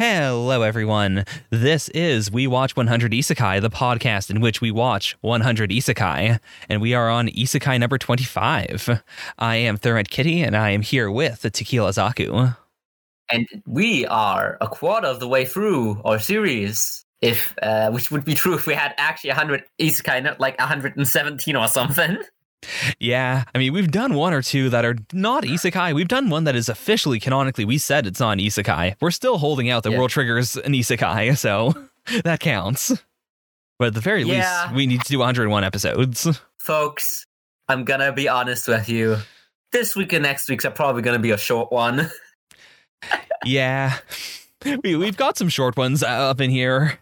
Hello, everyone. This is We Watch 100 Isekai, the podcast in which we watch 100 Isekai, and we are on Isekai number 25. I am Thermite Kitty, and I am here with Tequila Zaku. And we are a quarter of the way through our series, which would be true if we had actually 100 Isekai, not like 117 or something. Yeah, I mean, we've done one or two that are not isekai. We've done one that is officially, canonically, we said it's not an isekai. We're still holding out that World Trigger is an isekai, so that counts. But at the very least, we need to do 101 episodes. Folks, I'm gonna be honest with you. This week and next week's are probably gonna be a short one. Yeah, we've got some short ones up in here.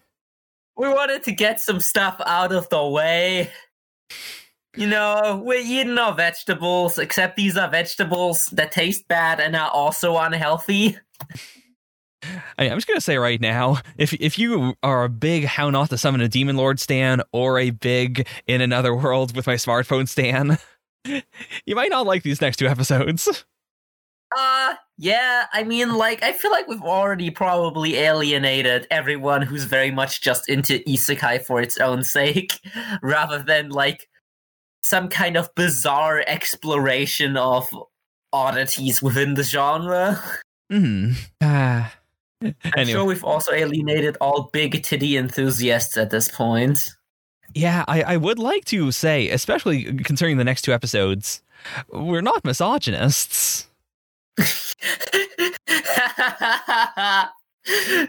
We wanted to get some stuff out of the way. You know, we're eating our vegetables, except these are vegetables that taste bad and are also unhealthy. I mean, I'm just going to say right now, if you are a big How Not to Summon a Demon Lord stan or a big In Another World with My Smartphone stan, you might not like these next two episodes. Yeah, I mean, like, I feel like we've already probably alienated everyone who's very much just into isekai for its own sake, rather than, like, some kind of bizarre exploration of oddities within the genre. I'm sure we've also alienated all big titty enthusiasts at this point. Yeah, I would like to say, especially concerning the next two episodes, we're not misogynists.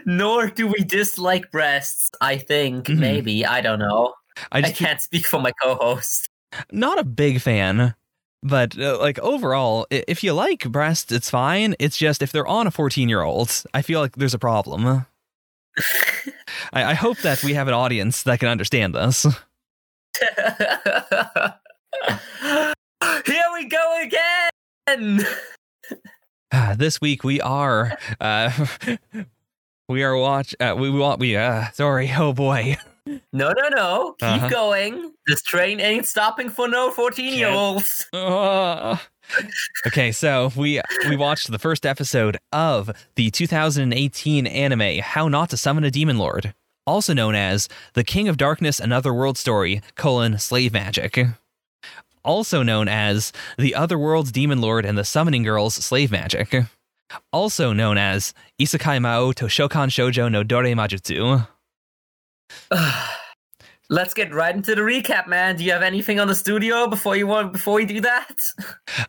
Nor do we dislike breasts, I think. Maybe, I don't know. I can't speak for my co-host. Not a big fan, but like overall, if you like breasts, it's fine. It's just if they're on a 14-year-old, I feel like there's a problem. I hope that we have an audience that can understand this. Here we go again. This week we are Keep going. This train ain't stopping for no 14-year-olds. Okay, so we watched the first episode of the 2018 anime How Not to Summon a Demon Lord, also known as The King of Darkness and Otherworld Story, Slave Magic, also known as The Otherworld's Demon Lord and the Summoning Girl's Slave Magic, also known as Isekai Maou to Shoukan Shoujo no Dorei Majutsu. Let's get right into the recap, man. Do you have anything on the studio before we do that?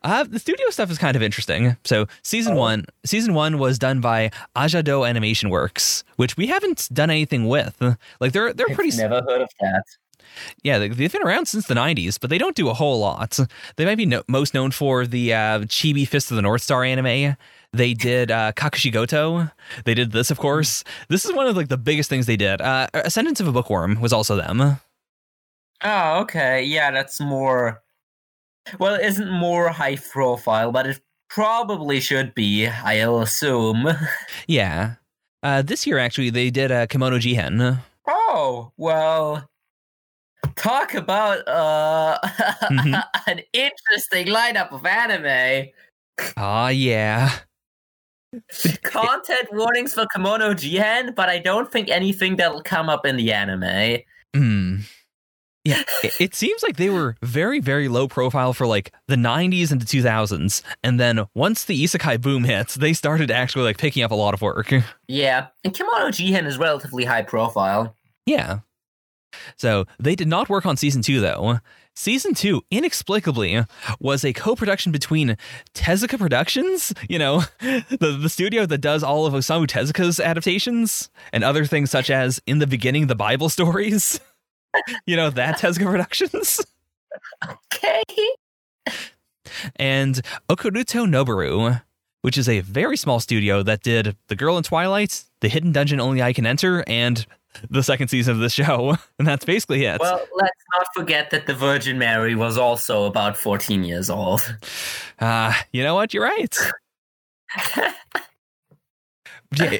The studio stuff is kind of interesting. So season one was done by Ajia-do Animation Works, which we haven't done anything with. Like they're pretty. Never heard of that. Yeah, they've been around since the 90s, but they don't do a whole lot. They might be most known for the Chibi Fist of the North Star anime. They did Kakushigoto. They did this, of course. This is one of like the biggest things they did. Ascendance of a Bookworm was also them. Oh, okay. Yeah, that's more... Well, it isn't more high profile, but it probably should be, I'll assume. Yeah. This year, actually, they did Kemono Jihen. Oh, well... Talk about an interesting lineup of anime. Oh, yeah. Content warnings for Kemono Jihen, but I don't think anything that'll come up in the anime. Yeah, it seems like they were very, very low profile for like the 90s and the 2000s. And then once the isekai boom hits, they started actually like picking up a lot of work. Yeah, and Kemono Jihen is relatively high profile. Yeah. So they did not work on season 2, though. Season 2, inexplicably, was a co-production between Tezuka Productions, you know, the studio that does all of Osamu Tezuka's adaptations and other things such as In the Beginning, the Bible Stories. You know, that Tezuka Productions. Okay. And Okuruto Noboru, which is a very small studio that did The Girl in Twilight, The Hidden Dungeon Only I Can Enter, and... the second season of the show, and that's basically it. Well, let's not forget that the Virgin Mary was also about 14 years old. You know what? You're right. Yeah,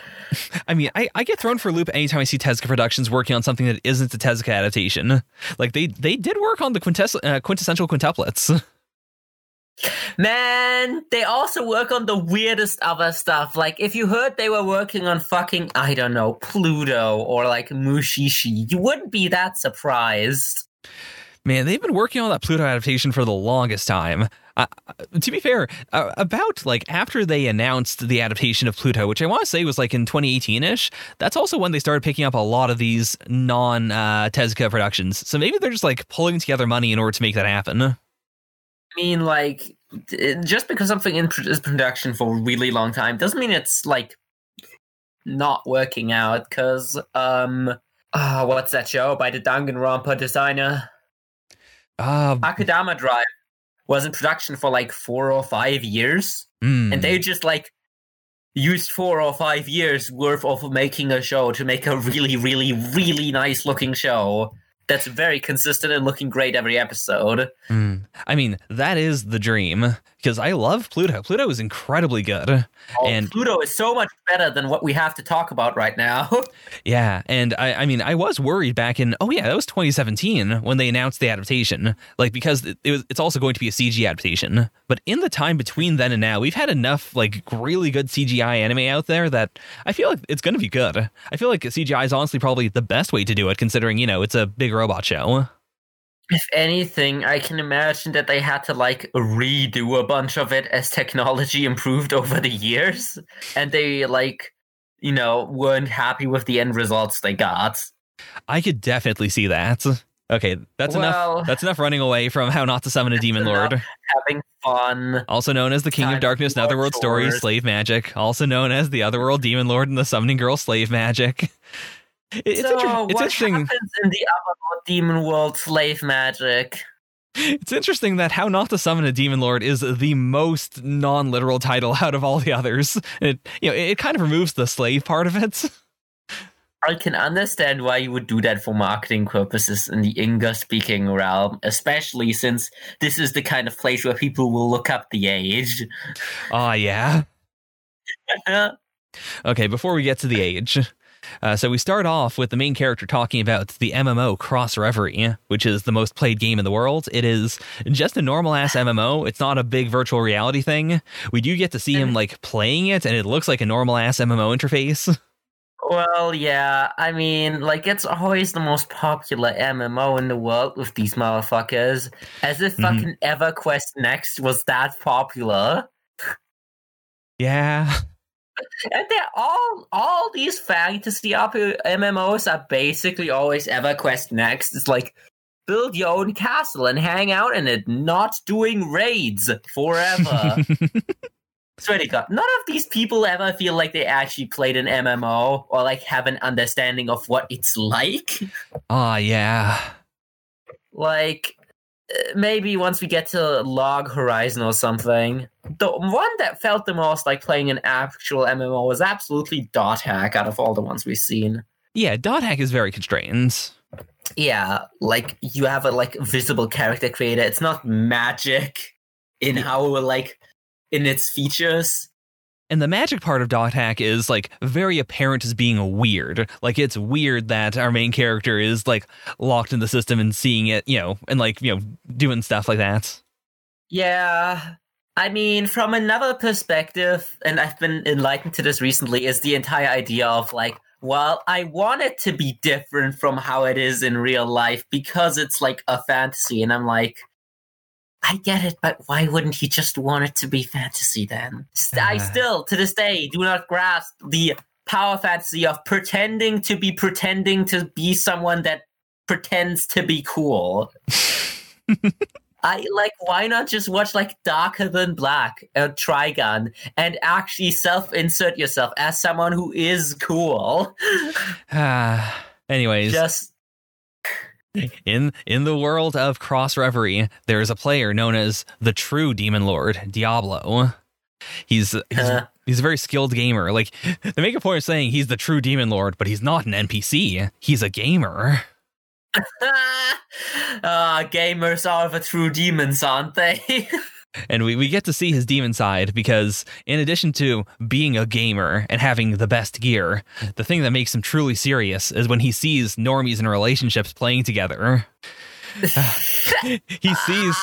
I mean, I get thrown for a loop anytime I see Tezuka Productions working on something that isn't a Tezuka adaptation. Like, they did work on the Quintessential Quintuplets. Man, they also work on the weirdest other stuff. Like, if you heard they were working on fucking, I don't know, Pluto or like Mushishi, you wouldn't be that surprised. Man, they've been working on that Pluto adaptation for the longest time. To be fair, about like after they announced the adaptation of Pluto, which I want to say was like in 2018-ish, that's also when they started picking up a lot of these non-Tezuka productions. So maybe they're just like pulling together money in order to make that happen. I mean, like, just because something is in production for a really long time doesn't mean it's like not working out, because what's that show by the Danganronpa designer? Akudama Drive was in production for like 4 or 5 years, and they just like used 4 or 5 years worth of making a show to make a really, really, really nice looking show that's very consistent and looking great every episode. I mean, that is the dream, because I love Pluto. Pluto is incredibly good. Oh, and Pluto is so much better than what we have to talk about right now. Yeah, and I mean, I was worried back in, that was 2017 when they announced the adaptation, like, because it's also going to be a CG adaptation. But in the time between then and now, we've had enough, like, really good CGI anime out there that I feel like it's going to be good. I feel like CGI is honestly probably the best way to do it, considering, you know, it's a big robot show. If anything, I can imagine that they had to, like, redo a bunch of it as technology improved over the years, and they, like, you know, weren't happy with the end results they got. I could definitely see that. Okay, enough. That's enough running away from How Not to Summon a Demon Lord. Having fun. Also known as the King of Darkness and Otherworld Stories, Slave Magic. Also known as the Otherworld Demon Lord and the Summoning Girl, Slave Magic. It's interesting. What happens in the Otherworld Demon World, Slave Magic? It's interesting that How Not to Summon a Demon Lord is the most non-literal title out of all the others. It kind of removes the slave part of it. I can understand why you would do that for marketing purposes in the Inga-speaking realm, especially since this is the kind of place where people will look up the age. Oh, yeah. Okay, before we get to the age... So we start off with the main character talking about the MMO Cross Reverie, which is the most played game in the world. It is just a normal-ass MMO. It's not a big virtual reality thing. We do get to see him, like, playing it, and it looks like a normal-ass MMO interface. Well, yeah. I mean, like, it's always the most popular MMO in the world with these motherfuckers. As if fucking EverQuest Next was that popular. Yeah. And they're all these fantasy MMOs are basically always EverQuest Next. It's like, build your own castle and hang out in it, not doing raids forever. Swear to God, none of these people ever feel like they actually played an MMO or like have an understanding of what it's like. Oh, yeah. Like... maybe once we get to Log Horizon or something. The one that felt the most like playing an actual MMO was absolutely Dot Hack out of all the ones we've seen. Yeah, Dot Hack is very constrained. Yeah, like, you have a, like, visible character creator. It's not magic in how, like, in its features. And the magic part of Dot Hack is, like, very apparent as being weird. Like, it's weird that our main character is, like, locked in the system and seeing it, you know, and, like, you know, doing stuff like that. Yeah. I mean, from another perspective, and I've been enlightened to this recently, is the entire idea of, like, well, I want it to be different from how it is in real life because it's, like, a fantasy. And I'm like... I get it, but why wouldn't you just want it to be fantasy then? I still, to this day, do not grasp the power fantasy of pretending to be someone that pretends to be cool. I, like, why not just watch, like, Darker Than Black or Trigun and actually self-insert yourself as someone who is cool? Anyways. Just... In the world of Cross Reverie, there is a player known as the True Demon Lord, Diablo. He's a very skilled gamer. Like, they make a point of saying he's the True Demon Lord, but he's not an NPC. He's a gamer. Gamers are the true demons, aren't they? And we get to see his demon side because in addition to being a gamer and having the best gear, the thing that makes him truly serious is when he sees normies in relationships playing together. He sees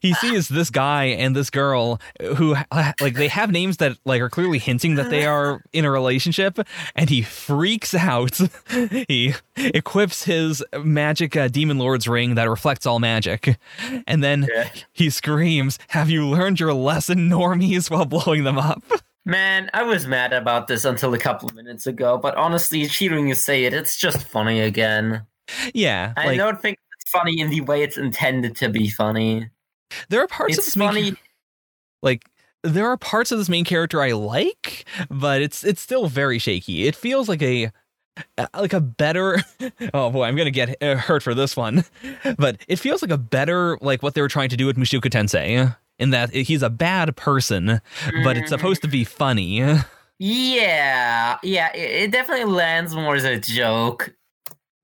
he sees this guy and this girl who, like, they have names that, like, are clearly hinting that they are in a relationship, and he freaks out. He equips his magic Demon Lord's ring that reflects all magic, and then he screams, "Have you learned your lesson, normies?" while blowing them up. Man, I was mad about this until a couple of minutes ago, but honestly, hearing you say it, it's just funny again. Yeah. I don't think it's funny in the way it's intended to be funny. There are parts of this main character I like, but it's still very shaky. It feels like a better oh boy, I'm gonna get hurt for this one. But it feels like a better, like, what they were trying to do with Mushoku Tensei, in that he's a bad person, but it's supposed to be funny. Yeah, it definitely lands more as a joke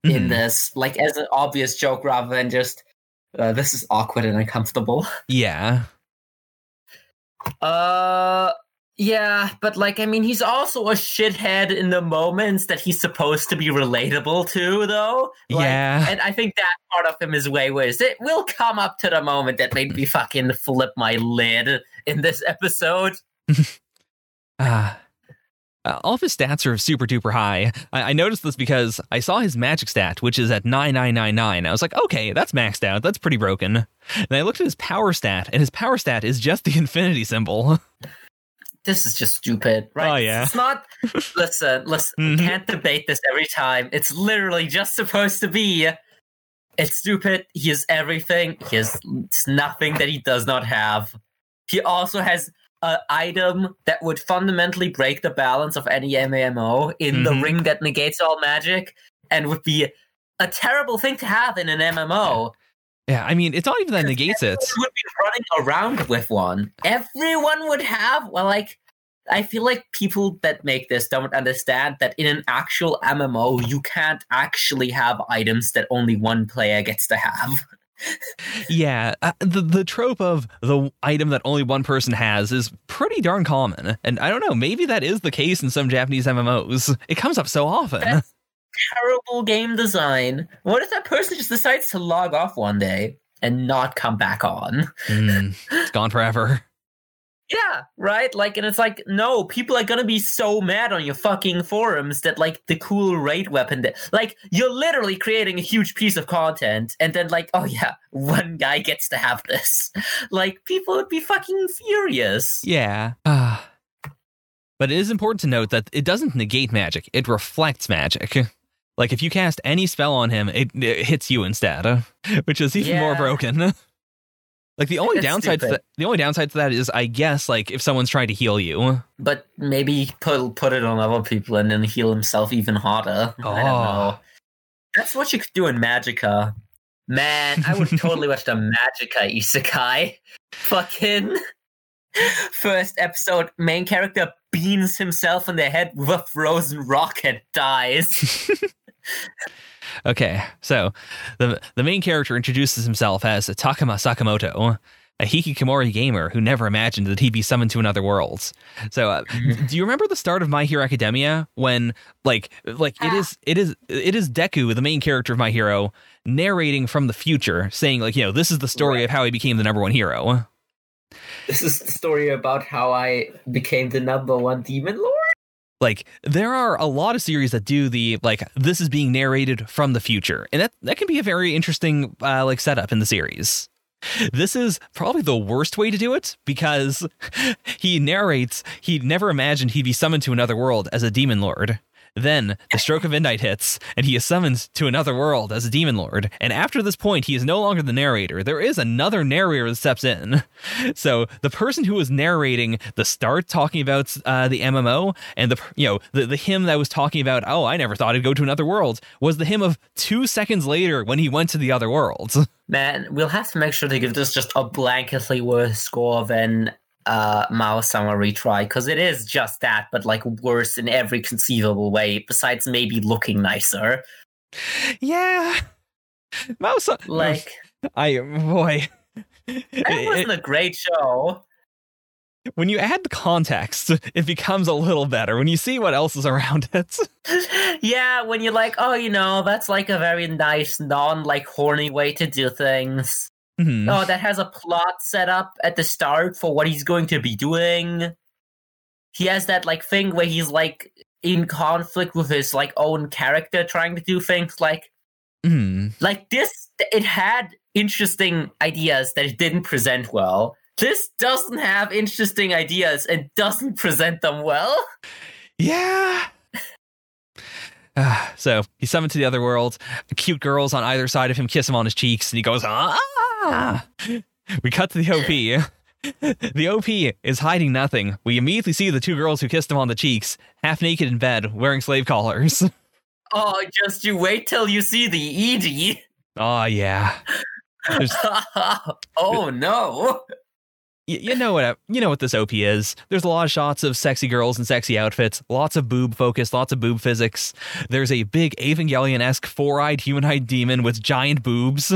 in this, like, as an obvious joke rather than just this is awkward and uncomfortable. Yeah. Yeah, but, like, I mean, he's also a shithead in the moments that he's supposed to be relatable to, though. Like, yeah. And I think that part of him is way worse. It will come up to the moment that made me fucking flip my lid in this episode. All of his stats are super duper high. I noticed this because I saw his magic stat, which is at 9999. I was like, okay, that's maxed out. That's pretty broken. And I looked at his power stat, and his power stat is just the infinity symbol. This is just stupid, right? Oh, yeah. It's not... Listen, we can't debate this every time. It's literally just supposed to be... It's stupid. He has everything. He has nothing that he does not have. He also has an item that would fundamentally break the balance of any MMO in the ring that negates all magic, and would be a terrible thing to have in an MMO. Yeah, I mean, it's not even that negates it. Everyone would be running around with one. Everyone would have, well, like, I feel like people that make this don't understand that in an actual MMO, you can't actually have items that only one player gets to have. Yeah, the trope of the item that only one person has is pretty darn common. And I don't know, maybe that is the case in some Japanese MMOs. It comes up so often. That's terrible game design. What if that person just decides to log off one day and not come back on? It's gone forever. Yeah, right? Like, and it's like, no, people are gonna be so mad on your fucking forums that, like, the cool raid weapon that, like, you're literally creating a huge piece of content, and then, like, oh yeah, one guy gets to have this. Like, people would be fucking furious. Yeah. But it is important to note that it doesn't negate magic, it reflects magic. Like, if you cast any spell on him, it hits you instead, which is even more broken. Like, the only downside to that is, I guess, like, if someone's trying to heal you. But maybe put it on other people and then heal himself even harder. Oh. I don't know. That's what you could do in Magicka. Man, I would totally watch the Magicka Isekai. Fucking first episode, main character beans himself in the head with a frozen rock and dies. Okay, so the main character introduces himself as Takuma Sakamoto, a hikikomori gamer who never imagined that he'd be summoned to another world. So, do you remember the start of My Hero Academia when, like it is Deku, the main character of My Hero, narrating from the future, saying, like, you know, this is the story of how he became the number one hero. This is the story about how I became the number one demon lord. Like, there are a lot of series that do the, like, this is being narrated from the future. And that can be a very interesting, like, setup in the series. This is probably the worst way to do it, because he narrates he never imagined he'd be summoned to another world as a demon lord. Then the stroke of midnight hits, and he is summoned to another world as a demon lord. And after this point, he is no longer the narrator. There is another narrator that steps in. So the person who was narrating the start, talking about the MMO, and the hymn that was talking about, oh, I never thought I'd go to another world, was the hymn of 2 seconds later when he went to the other world. Man, we'll have to make sure to give this just a blanketly worse score than Mao Sama Retry, because it is just that, but, like, worse in every conceivable way, besides maybe looking nicer. Yeah. Mao Sama... Like... Boy. That wasn't a great show. When you add the context, it becomes a little better. When you see what else is around it. Yeah, when you're like, oh, you know, that's, like, a very nice, non-like, horny way to do things. Mm-hmm. That has a plot set up at the start for what he's going to be doing. He has that like thing where he's like in conflict with his like own character, trying to do things like like this. It had interesting ideas that it didn't present well. This doesn't have interesting ideas and doesn't present them well. Yeah. So he's summoned to the other world. Cute girls on either side of him kiss him on his cheeks, and he goes, ah! We cut to the OP. The OP is hiding nothing. We immediately see the two girls who kissed him on the cheeks, half naked in bed, wearing slave collars. Oh, just you wait till you see the ED. Oh, yeah. Oh, no. You know what this OP is. There's a lot of shots of sexy girls in sexy outfits, lots of boob focus, lots of boob physics. There's a big Evangelion-esque four-eyed humanoid demon with giant boobs.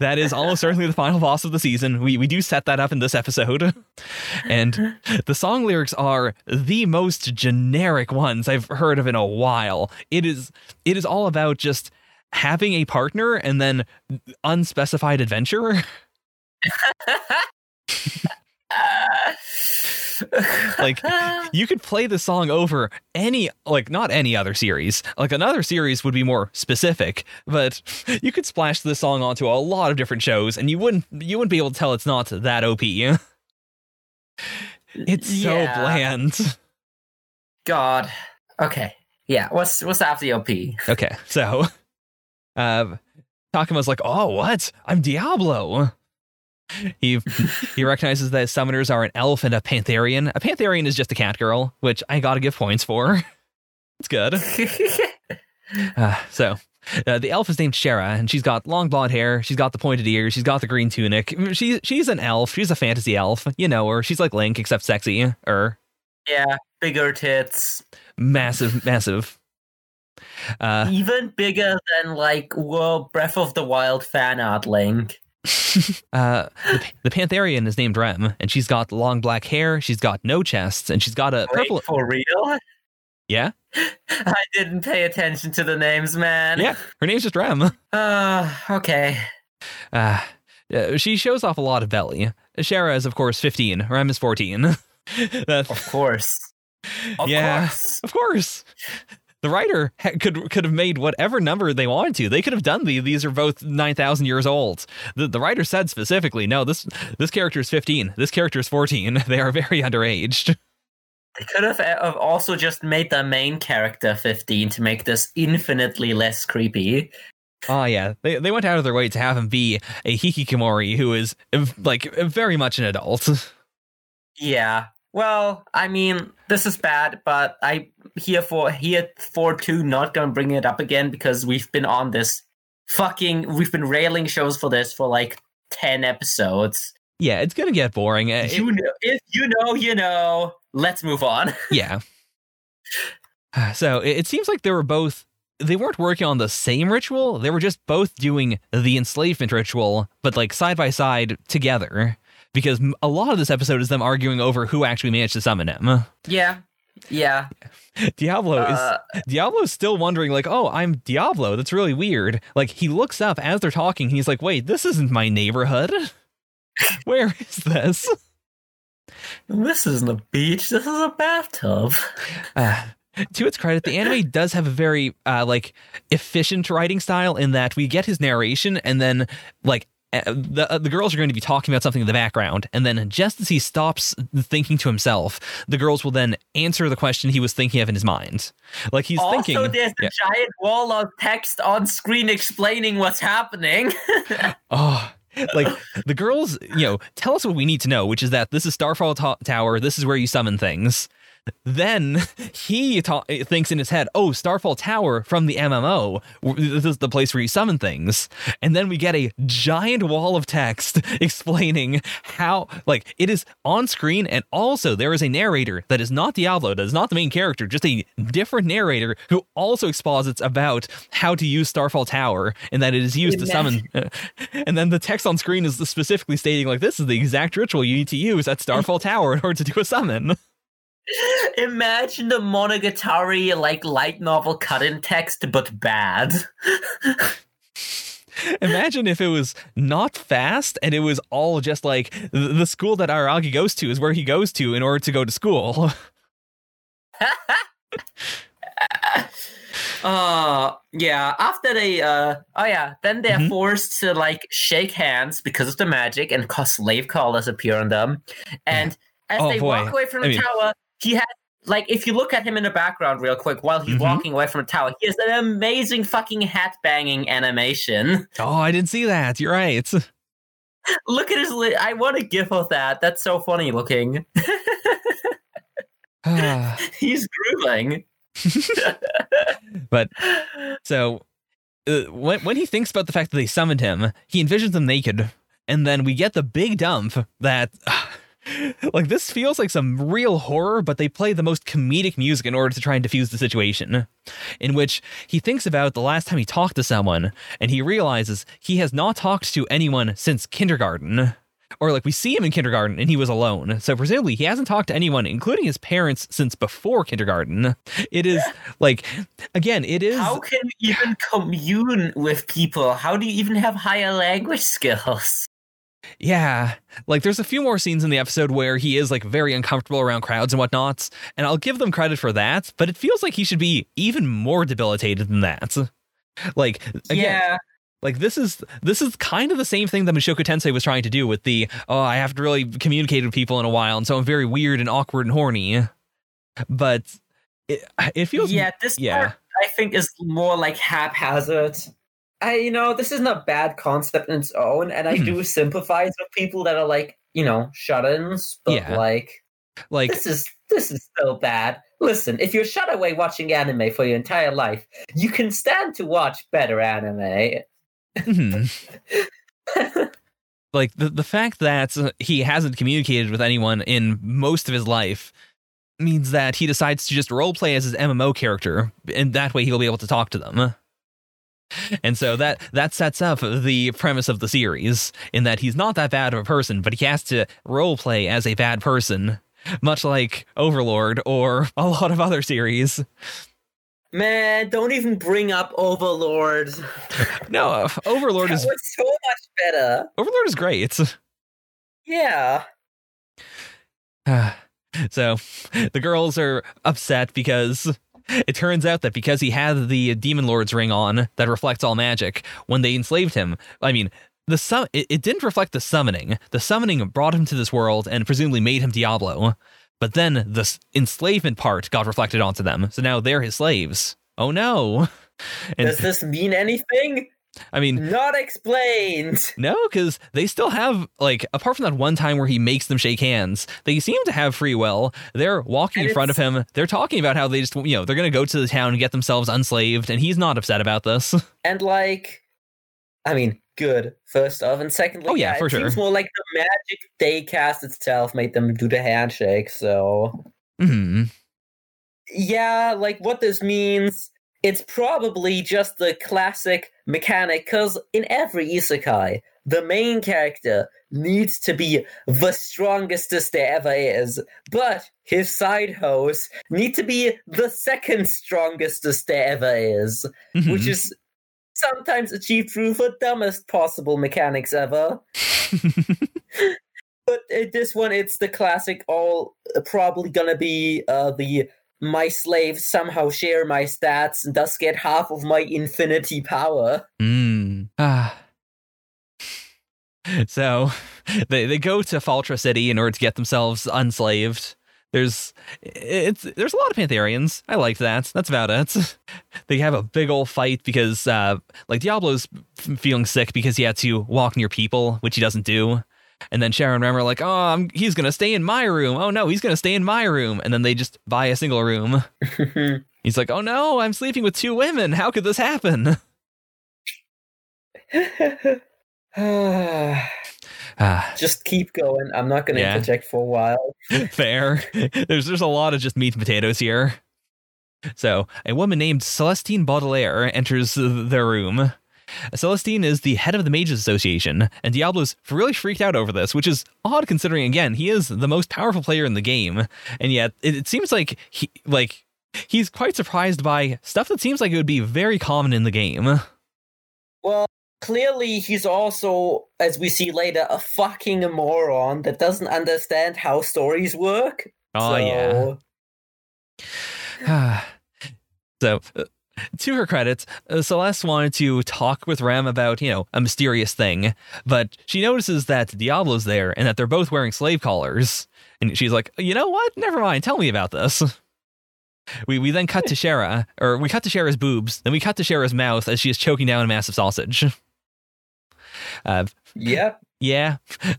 That is almost certainly the final boss of the season. We do set that up in this episode. And the song lyrics are the most generic ones I've heard of in a while. It is all about just having a partner and then unspecified adventure. Like, you could play the song over any, like, not any other series. Like, another series would be more specific, but you could splash this song onto a lot of different shows, and you wouldn't be able to tell it's not that OP. It's so bland. God. Okay. Yeah. What's after the OP? Okay. So, Takuma's like, oh, what? I'm Diablo. He recognizes that summoners are an elf and a Pantherian. A Pantherian is just a cat girl, which I gotta give points for. It's good. So the elf is named Shera, and she's got long blonde hair. She's got the pointed ears. She's got the green tunic. She's an elf. She's a fantasy elf. You know her. She's like Link, except sexy. Yeah, bigger tits. Massive. Even bigger than like Breath of the Wild fan art Link. The Pantherian is named Rem, and she's got long black hair. She's got no chests, and she's got a purple. Wait, for real? Yeah. I didn't pay attention to the names, man. Yeah, her name's just Rem. Okay. She shows off a lot of belly. Shera is, of course, 15. Rem is 14. Of course. The writer could have made whatever number they wanted to. They could have done these are both 9,000 years old. The writer said specifically, no, this character is 15. This character is 14. They are very underaged. They could have also just made the main character 15 to make this infinitely less creepy. Oh, yeah. They went out of their way to have him be a hikikomori who is, like, very much an adult. Yeah. Well, I mean, this is bad, but I'm here for not gonna bring it up again because we've been on this we've been railing shows for this for like 10 episodes. Yeah, it's gonna get boring. If you know, let's move on. Yeah. So it seems like they weren't working on the same ritual. They were just both doing the enslavement ritual, but like side by side together. Because a lot of this episode is them arguing over who actually managed to summon him. Yeah. Diablo's still wondering, like, oh, I'm Diablo. That's really weird. Like, he looks up as they're talking. He's like, wait, this isn't my neighborhood. Where is this? This isn't a beach. This is a bathtub. To its credit, the anime does have a very, efficient writing style in that we get his narration and then, like, the girls are going to be talking about something in the background, and then just as he stops thinking to himself, the girls will then answer the question he was thinking of in his mind. Like, he's also thinking. Also, there's a giant wall of text on screen explaining what's happening. Like, the girls, tell us what we need to know, which is that this is Starfall Tower, this is where you summon things. Then he thinks in his head, oh, Starfall Tower from the MMO. This is the place where you summon things. And then we get a giant wall of text explaining how, like, it is on screen. And also there is a narrator that is not Diablo, that is not the main character, just a different narrator who also exposits about how to use Starfall Tower and that it is used to summon. And then the text on screen is specifically stating, like, this is the exact ritual you need to use at Starfall Tower in order to do a summon. Imagine the Monogatari, like, light novel cut-in text, but bad. Imagine if it was not fast and it was all just like the school that Araki goes to is where he goes to in order to go to school. Yeah. After they, then they're forced to like shake hands because of the magic and slave collars appear on them. And as walk away from the tower, he has, like, if you look at him in the background real quick while he's walking away from the tower, he has an amazing fucking hat banging animation. Oh, I didn't see that. You're right. Look at his I want to gif of that. That's so funny looking. He's grooving. But so when he thinks about the fact that they summoned him, he envisions them naked, and then we get the big dump that like this feels like some real horror, but they play the most comedic music in order to try and diffuse the situation, in which he thinks about the last time he talked to someone, and he realizes he has not talked to anyone since kindergarten. Or like we see him in kindergarten and he was alone. So presumably he hasn't talked to anyone, including his parents, since before kindergarten. It is like, again, it is. How can you even commune with people? How do you even have higher language skills? Yeah, like there's a few more scenes in the episode where he is like very uncomfortable around crowds and whatnot. And I'll give them credit for that. But it feels like he should be even more debilitated than that. Like, again. Yeah. Like, this is kind of the same thing that Mushoku Tensei was trying to do with the, I haven't really communicated with people in a while, and so I'm very weird and awkward and horny. But it feels... Yeah, this part, I think, is more, like, haphazard. This isn't a bad concept in its own, and I do sympathize with people that are, like, shut-ins, but, like this is so bad. Listen, if you're shut away watching anime for your entire life, you can stand to watch better anime. Like the fact that he hasn't communicated with anyone in most of his life means that he decides to just roleplay as his MMO character, and that way he'll be able to talk to them. And so that sets up the premise of the series, in that he's not that bad of a person, but he has to roleplay as a bad person, much like Overlord or a lot of other series. Man, don't even bring up Overlord. No, Overlord is so much better. Overlord is great. Yeah. So the girls are upset because it turns out that because he had the Demon Lord's ring on that reflects all magic, when they enslaved him, it didn't reflect the summoning. The summoning brought him to this world and presumably made him Diablo. But then the enslavement part got reflected onto them. So now they're his slaves. Oh, no. And does this mean anything? Not explained. No, because they still have, like, apart from that one time where he makes them shake hands, they seem to have free will. They're walking in front of him. They're talking about how they just, they're going to go to the town and get themselves unslaved. And he's not upset about this. And, like, good, first off, and secondly, it seems more like the magic they cast itself made them do the handshake, so... Yeah, like, what this means, it's probably just the classic mechanic, because in every isekai, the main character needs to be the strongestest there ever is, but his side hosts need to be the second strongestest there ever is, which is sometimes achieved through the dumbest possible mechanics ever. But this one, it's the classic, all probably gonna be the my slaves somehow share my stats and thus get half of my infinity power. So they go to Faltra City in order to get themselves unslaved. There's a lot of Pantherians. I like that. That's about it. They have a big old fight because Diablo's feeling sick because he had to walk near people, which he doesn't do. And then Shera and Rem are like, he's going to stay in my room. Oh, no, he's going to stay in my room. And then they just buy a single room. He's like, oh, no, I'm sleeping with two women. How could this happen? Just keep going. I'm not going to interject for a while. Fair. There's a lot of just meat and potatoes here. So a woman named Celestine Baudelaire enters their room. Celestine is the head of the Mages Association, and Diablo's really freaked out over this, which is odd considering, again, he is the most powerful player in the game. And yet it seems like he's quite surprised by stuff that seems like it would be very common in the game. Well, Clearly, he's also, as we see later, a fucking moron that doesn't understand how stories work. Yeah. So, to her credit, Celeste wanted to talk with Rem about, you know, a mysterious thing, but she notices that Diablo's there and that they're both wearing slave collars. And she's like, you know what? Never mind. Tell me about this. We then cut to Shera, or we cut to Shera's boobs, then we cut to Shera's mouth as she is choking down a massive sausage. Yeah.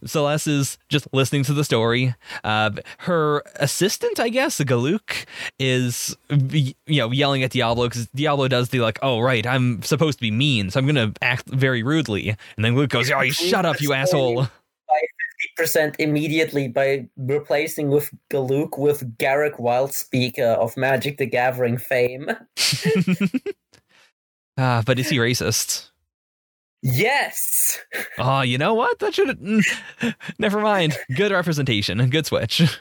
Celeste is just listening to the story. Her assistant, I guess, Galuk, is, you know, yelling at Diablo because Diablo does the, like, oh, right, I'm supposed to be mean, so I'm going to act very rudely. And then Galuk goes, oh, you shut up, you asshole. By 50% immediately by replacing with Galuk with Garrick Wildspeaker of Magic the Gathering fame. But is he racist? Yes. Oh, you know what? That should never mind. Good representation. Good switch.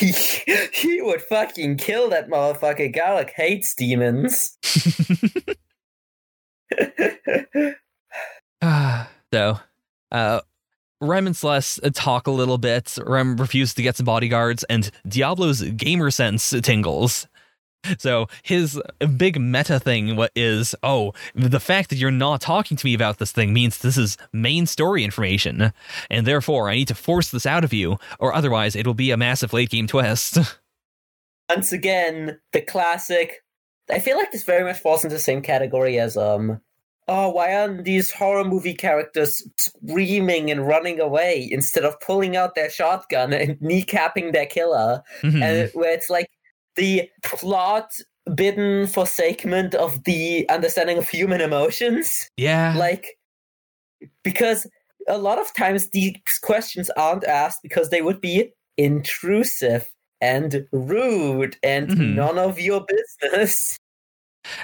He would fucking kill that motherfucker. Garlic hates demons. So, Rem and Celeste talk a little bit. Rem refuses to get some bodyguards, and Diablo's gamer sense tingles. So his big meta thing is, oh, the fact that you're not talking to me about this thing means this is main story information, and therefore I need to force this out of you, or otherwise it will be a massive late game twist. Once again, the classic. I feel like this very much falls into the same category as, oh, why aren't these horror movie characters screaming and running away instead of pulling out their shotgun and kneecapping their killer? Mm-hmm. And where it's like, the plot-bidden forsakement of the understanding of human emotions. Yeah. Like, because a lot of times these questions aren't asked because they would be intrusive and rude and none of your business.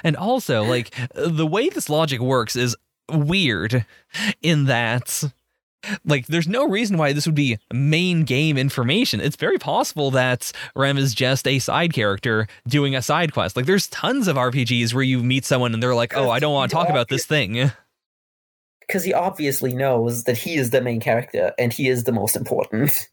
And also, like, the way this logic works is weird in that, like, there's no reason why this would be main game information. It's very possible that Rem is just a side character doing a side quest. Like, there's tons of RPGs where you meet someone and they're like, oh, I don't want to talk about this thing. Because he obviously knows that he is the main character and he is the most important.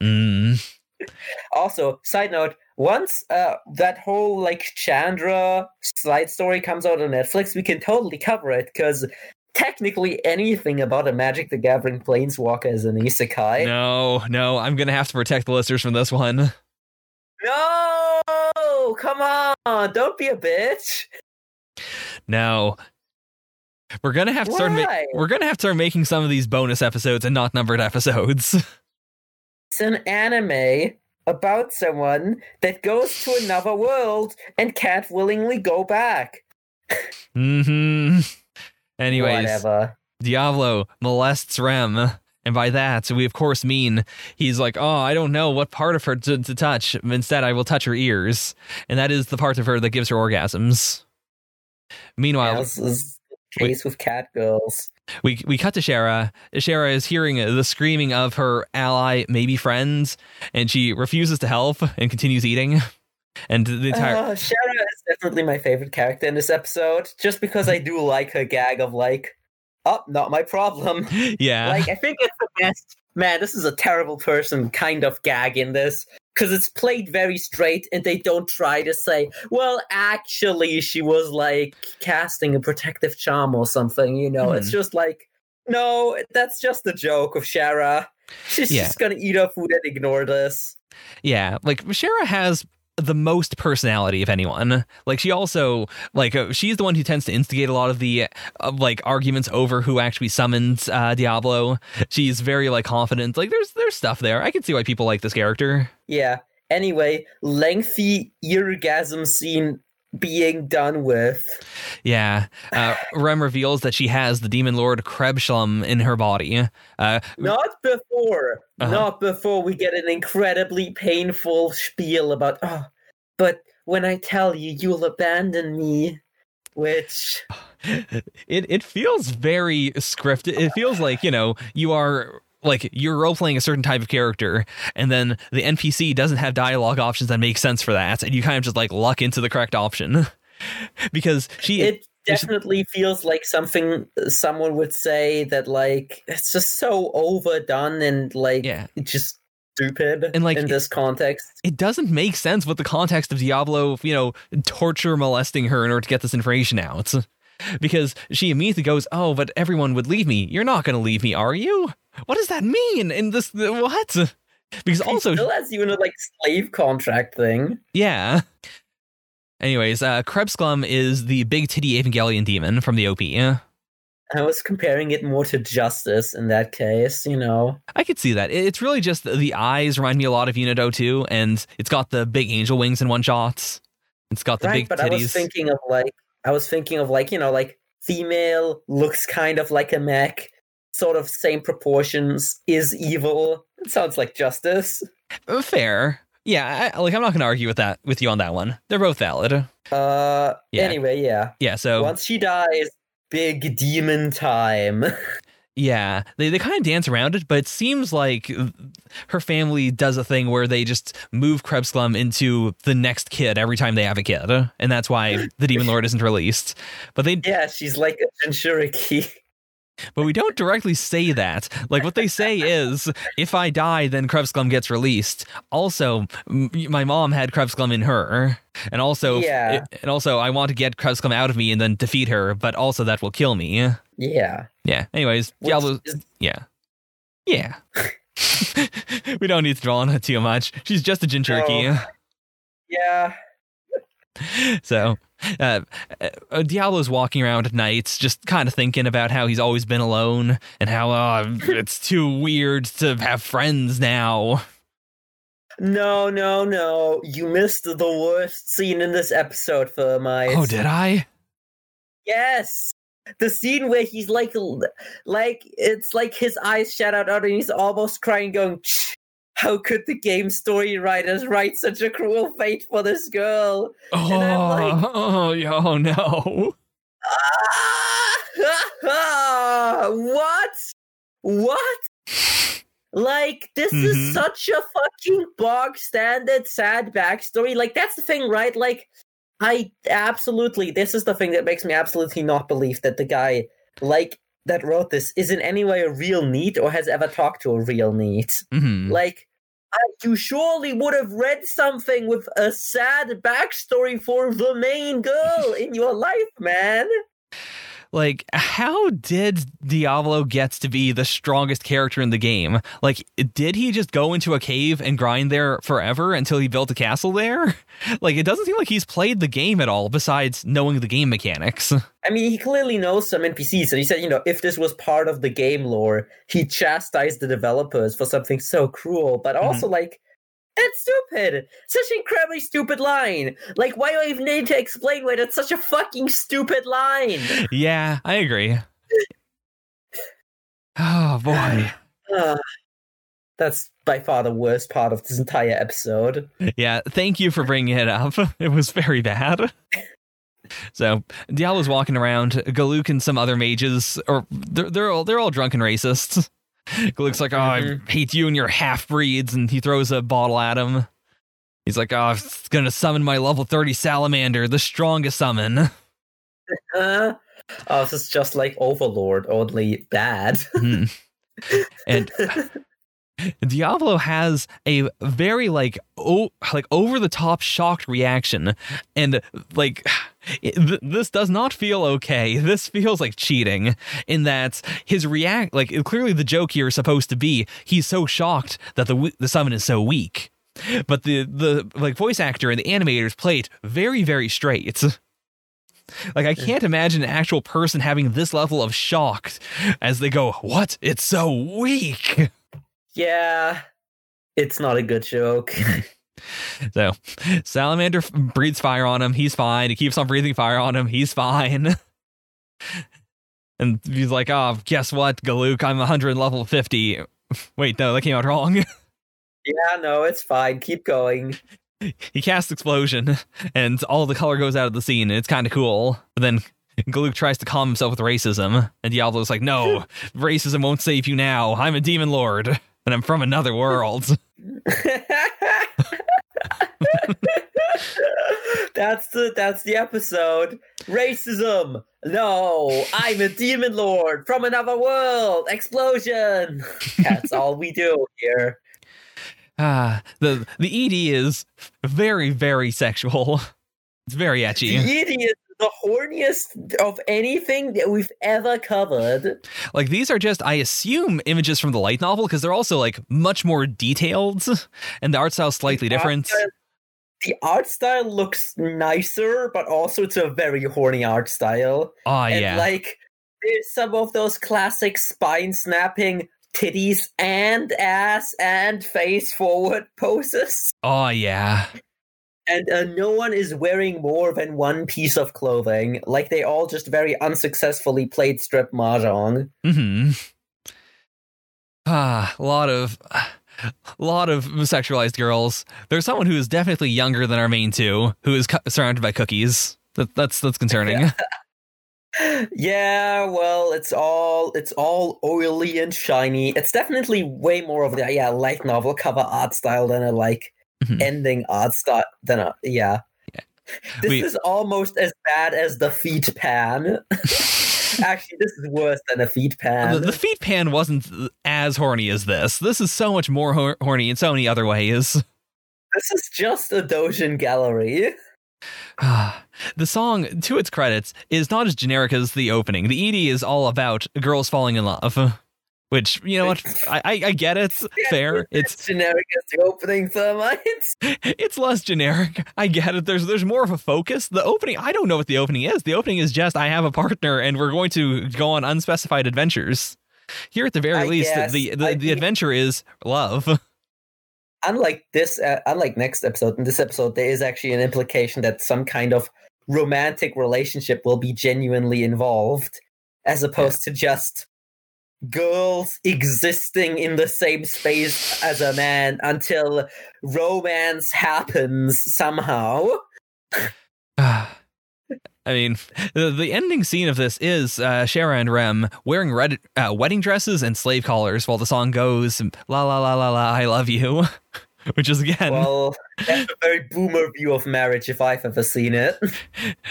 Also, side note, once that whole, like, Chandra side story comes out on Netflix, we can totally cover it because technically anything about a Magic the Gathering planeswalker is an isekai. No, I'm going to have to protect the listeners from this one. No! Come on! Don't be a bitch! No. We're going to have to start making some of these bonus episodes and not numbered episodes. It's an anime about someone that goes to another world and can't willingly go back. Anyways, whatever. Diablo molests Rem, and by that, we of course mean he's like, oh, I don't know what part of her to touch. Instead, I will touch her ears, and that is the part of her that gives her orgasms. Meanwhile, this is the case with cat girls. We cut to Shera. Shera is hearing the screaming of her ally, maybe friends, and she refuses to help and continues eating. And the entire Shera is definitely my favorite character in this episode, just because I do like her gag of like, oh, not my problem. Yeah, like I think it's the best. Man, this is a terrible person kind of gag in this because it's played very straight, and they don't try to say, well, actually, she was like casting a protective charm or something. You know, it's just like, no, that's just the joke of Shera. She's just gonna eat her food and ignore this. Yeah, like Shera has the most personality of anyone. Like, she also, like, she's the one who tends to instigate a lot of the like arguments over who actually summons Diablo. She's very, like, confident. Like, there's stuff there. I can see why people like this character. Yeah. Anyway, lengthy orgasm scene being done with. Yeah. Rem reveals that she has the demon lord Krebskulm in her body. Not before we get an incredibly painful spiel about, oh, but when I tell you, you'll abandon me, which it feels very scripted. It feels like, you know, you are like, you're role-playing a certain type of character, and then the NPC doesn't have dialogue options that make sense for that, and you kind of just, like, luck into the correct option. Because she... It definitely feels like something someone would say that, like, it's just so overdone and, like, just stupid and, like, in this context. It doesn't make sense with the context of Diablo, you know, torture molesting her in order to get this information out. Because she immediately goes, oh, but everyone would leave me. You're not going to leave me, are you? What does that mean? In this, what? Because also... He still has even a, like, slave contract thing. Yeah. Anyways, Krebskulm is the big titty Evangelion demon from the OP. I was comparing it more to Justice in that case, you know. I could see that. It's really just the eyes remind me a lot of Unido too, and it's got the big angel wings in one shot. It's got the big titties. But I was thinking of, like, you know, like, female, looks kind of like a mech, sort of same proportions, is evil. It sounds like Justice. Fair. Yeah, I'm not going to argue with you on that one. They're both valid. Anyway, yeah. Yeah, so... Once she dies, big demon time. Yeah, they kind of dance around it, but it seems like her family does a thing where they just move Krebskulm into the next kid every time they have a kid, and that's why the Demon Lord isn't released. But they... Yeah, she's like a Jinchuriki. But we don't directly say that. Like, what they say is, if I die, then Krebskulm gets released. Also, my mom had Krebskulm in her. And also, I want to get Krebskulm out of me and then defeat her, but also that will kill me. Yeah. Yeah. Anyways, Diablo... Yeah. Yeah. We don't need to draw on her too much. She's just a Jinchuriki. Oh. Yeah. So... Diablo's walking around at night just kind of thinking about how he's always been alone and how it's too weird to have friends now. No, you missed the worst scene in this episode, Thermite. Oh, did I? Yes! The scene where he's like it's like his eyes shut out and he's almost crying, going, how could the game story writers write such a cruel fate for this girl? Oh, and I'm like, oh no. What? Like, this is such a fucking bog standard sad backstory. Like, that's the thing, right? Like, this is the thing that makes me absolutely not believe that the guy, like, that wrote this is in any way a real need or has ever talked to a real need. Mm-hmm. Like, you surely would have read something with a sad backstory for the main girl in your life, man. Like, how did Diablo get to be the strongest character in the game? Like, did he just go into a cave and grind there forever until he built a castle there? Like, it doesn't seem like he's played the game at all, besides knowing the game mechanics. I mean, he clearly knows some NPCs, and he said, you know, if this was part of the game lore, he chastised the developers for something so cruel, but also, like, that's stupid. Such an incredibly stupid line. Like, why do I even need to explain why that's such a fucking stupid line? Yeah, I agree. Oh, boy. That's by far the worst part of this entire episode. Yeah, thank you for bringing it up. It was very bad. So, Diablo's walking around. Galuk and some other mages, or they're all drunk and racist. Galuk's like, oh, I hate you and your half-breeds, and he throws a bottle at him. He's like, oh, it's gonna summon my level 30 salamander, the strongest summon. Oh, this is just like Overlord, only bad. And Diablo has a very, like over-the-top shocked reaction, and, like... This does not feel okay. This feels like cheating in that his clearly the joke here is supposed to be he's so shocked that the summon is so weak, but the voice actor and the animators play it very, very straight. Like, I can't imagine an actual person having this level of shock as they go, what? It's so weak. Yeah, it's not a good joke. So, salamander breathes fire on him. He's fine. He keeps on breathing fire on him. He's fine. And he's like, oh, guess what, Galuk? I'm 100 level 50. Wait, no, that came out wrong. Yeah, no, it's fine. Keep going. He casts explosion, and all the color goes out of the scene. It's kind of cool. But then Galuk tries to calm himself with racism, and Diablo's like, no, racism won't save you now. I'm a demon lord, and I'm from another world. That's the episode. Racism. No, I'm a demon lord from another world. Explosion. That's all we do here. The ED is very, very sexual. It's very etchy. The ED is the horniest of anything that we've ever covered. Like, these are just, I assume, images from the light novel, because they're also, like, much more detailed, and the art style's slightly different. The art style looks nicer, but also it's a very horny art style. Oh, yeah. And, like, there's some of those classic spine-snapping titties and ass and face forward poses. Oh, yeah. And no one is wearing more than one piece of clothing. Like, they all just very unsuccessfully played strip mahjong. Mm-hmm. A lot of sexualized girls. There's someone who is definitely younger than our main two, who is surrounded by cookies. That's concerning. Yeah. Yeah, well, it's all oily and shiny. It's definitely way more of the light novel cover art style than a ending art style than a yeah. This is almost as bad as the feet pan. Actually, this is worse than a feet pan. The feet pan wasn't as horny as this. This is so much more horny in so many other ways. This is just a doujin gallery. The song, to its credits, is not as generic as the opening. The ED is all about girls falling in love, which, you know what, I get it. Fair. It's generic as the opening, Thermite. It's less generic. I get it. There's more of a focus. The opening, I don't know what the opening is. The opening is just, I have a partner and we're going to go on unspecified adventures. Here at the very least, the adventure is love. Unlike next episode, in this episode, there is actually an implication that some kind of romantic relationship will be genuinely involved, as opposed to just girls existing in the same space as a man until romance happens somehow. I mean, the ending scene of this is Shera and Rem wearing red wedding dresses and slave collars while the song goes, la la la la la, I love you, which is, again... Well, that's a very boomer view of marriage if I've ever seen it.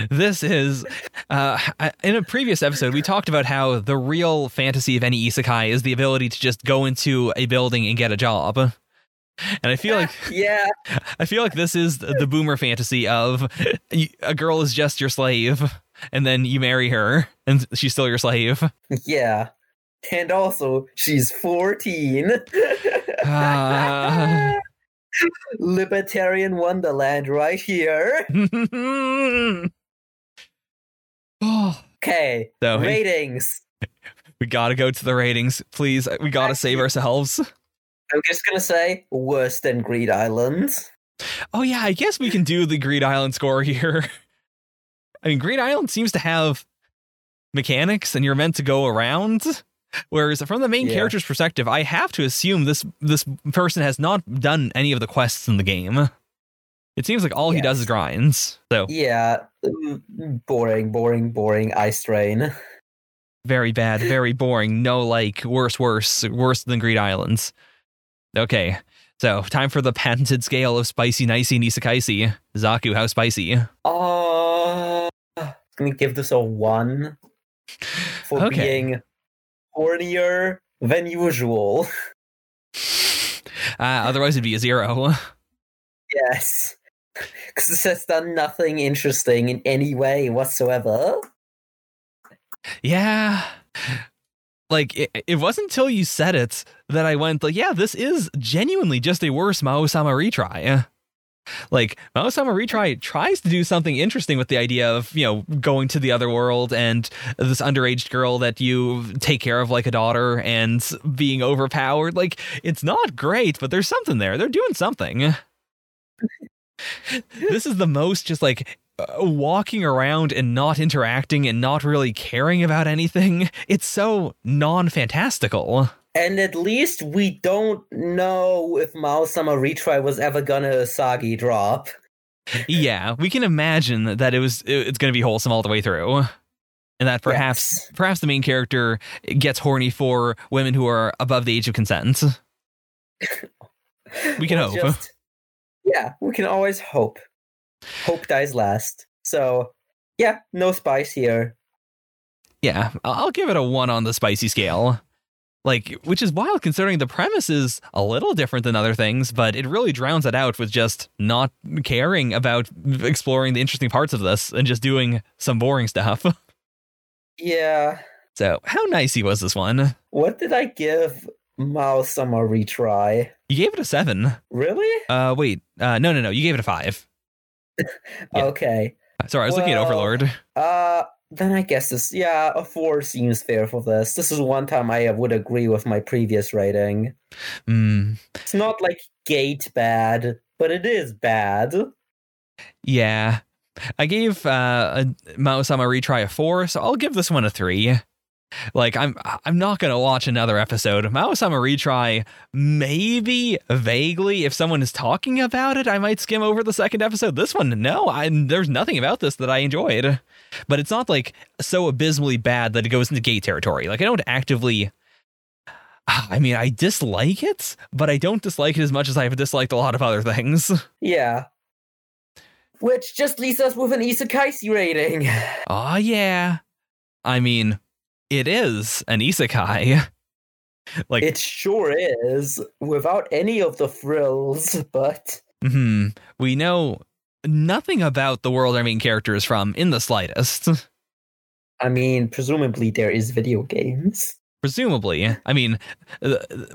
This is... in a previous episode, we talked about how the real fantasy of any isekai is the ability to just go into a building and get a job. And I feel like this is the boomer fantasy of a girl is just your slave, and then you marry her, and she's still your slave. Yeah, and also she's 14. Libertarian Wonderland right here. Okay, so ratings. We gotta go to the ratings, please. We gotta save ourselves. I'm just going to say, worse than Greed Island. Oh, yeah, I guess we can do the Greed Island score here. I mean, Greed Island seems to have mechanics and you're meant to go around. Whereas from the main character's perspective, I have to assume this person has not done any of the quests in the game. It seems like all he does is grinds. So yeah, boring, eye strain. Very bad, very boring. No, like, worse than Greed Island. Okay, so time for the patented scale of spicy, nicey, nisakaisi. Zaku, how spicy? I'm going to give this a 1 for being hornier than usual. Otherwise, it'd be a 0. Yes, because this has done nothing interesting in any way whatsoever. Yeah. Like, it wasn't until you said it that I went, like, yeah, this is genuinely just a worse Mao Sama Retry. Like, Mao Sama Retry tries to do something interesting with the idea of, you know, going to the other world and this underage girl that you take care of like a daughter and being overpowered. Like, it's not great, but there's something there. They're doing something. This is the most just, like, walking around and not interacting and not really caring about anything. It's so non-fantastical. And at least we don't know if Mao Sama Retry was ever gonna Usagi drop. Yeah, we can imagine that it's gonna be wholesome all the way through. And that perhaps the main character gets horny for women who are above the age of consent. We can hope. Yeah, we can always hope. Hope dies last. So, yeah, no spice here. Yeah, I'll give it a 1 on the spicy scale. Like, which is wild considering the premise is a little different than other things, but it really drowns it out with just not caring about exploring the interesting parts of this and just doing some boring stuff. Yeah. So, how nicey was this one? What did I give Mao Sama Retry? You gave it a 7. Really? Wait. No. You gave it a 5. Yeah. Okay. Sorry, I was looking at Overlord. Then I guess a 4 seems fair for this. This is one time I would agree with my previous rating. It's not like gate bad, but it is bad. Yeah. I gave Mao Sama Retry a 4, so I'll give this one a 3. Like, I'm not going to watch another episode. Mao Sama Retry, maybe vaguely, if someone is talking about it, I might skim over the second episode. This one, no, there's nothing about this that I enjoyed. But it's not, like, so abysmally bad that it goes into gay territory. Like, I don't actively... I mean, I dislike it, but I don't dislike it as much as I have disliked a lot of other things. Yeah. Which just leaves us with an isekai rating. Aw, yeah. I mean... It is an isekai. Like, it sure is, without any of the frills, but... Mm-hmm. We know nothing about the world our main character is from in the slightest. I mean, presumably there is video games. Presumably. I mean,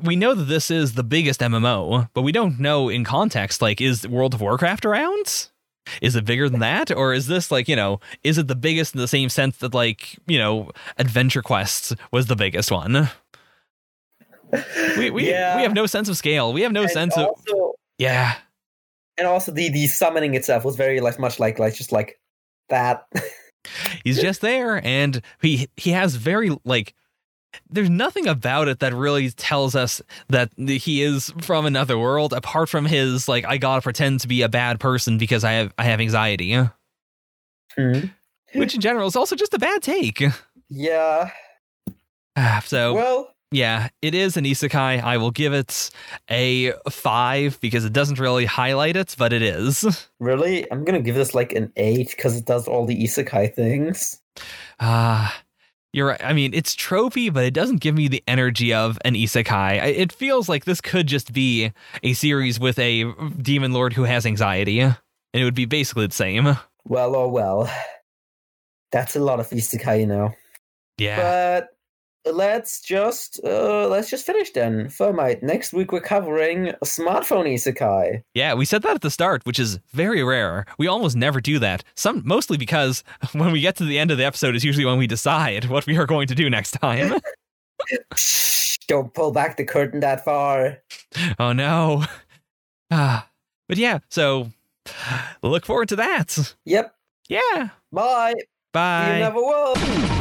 we know that this is the biggest MMO, but we don't know in context, like, is World of Warcraft around? Is it bigger than that? Or is this like, you know, is it the biggest in the same sense that, like, you know, Adventure Quest was the biggest one? We have no sense of scale. We have no sense of... Yeah. And also the summoning itself was very much like that. He's just there, and he has very, like... There's nothing about it that really tells us that he is from another world, apart from his, like, I gotta pretend to be a bad person because I have anxiety. Mm. Which in general is also just a bad take. Yeah. So, well, yeah, it is an isekai. I will give it a 5 because it doesn't really highlight it, but it is. Really? I'm gonna give this like an 8 because it does all the isekai things. You're right. I mean, it's tropey, but it doesn't give me the energy of an isekai. It feels like this could just be a series with a demon lord who has anxiety, and it would be basically the same. Well, oh well. That's a lot of isekai, you know. Yeah. But let's just finish then. Thermite, next week we're covering a smartphone isekai. Yeah, we said that at the start, which is very rare. We almost never do that. Mostly because when we get to the end of the episode is usually when we decide what we are going to do next time. Don't pull back the curtain that far. Oh, no. But yeah, so look forward to that. Yep. Yeah. Bye. Bye. You never will.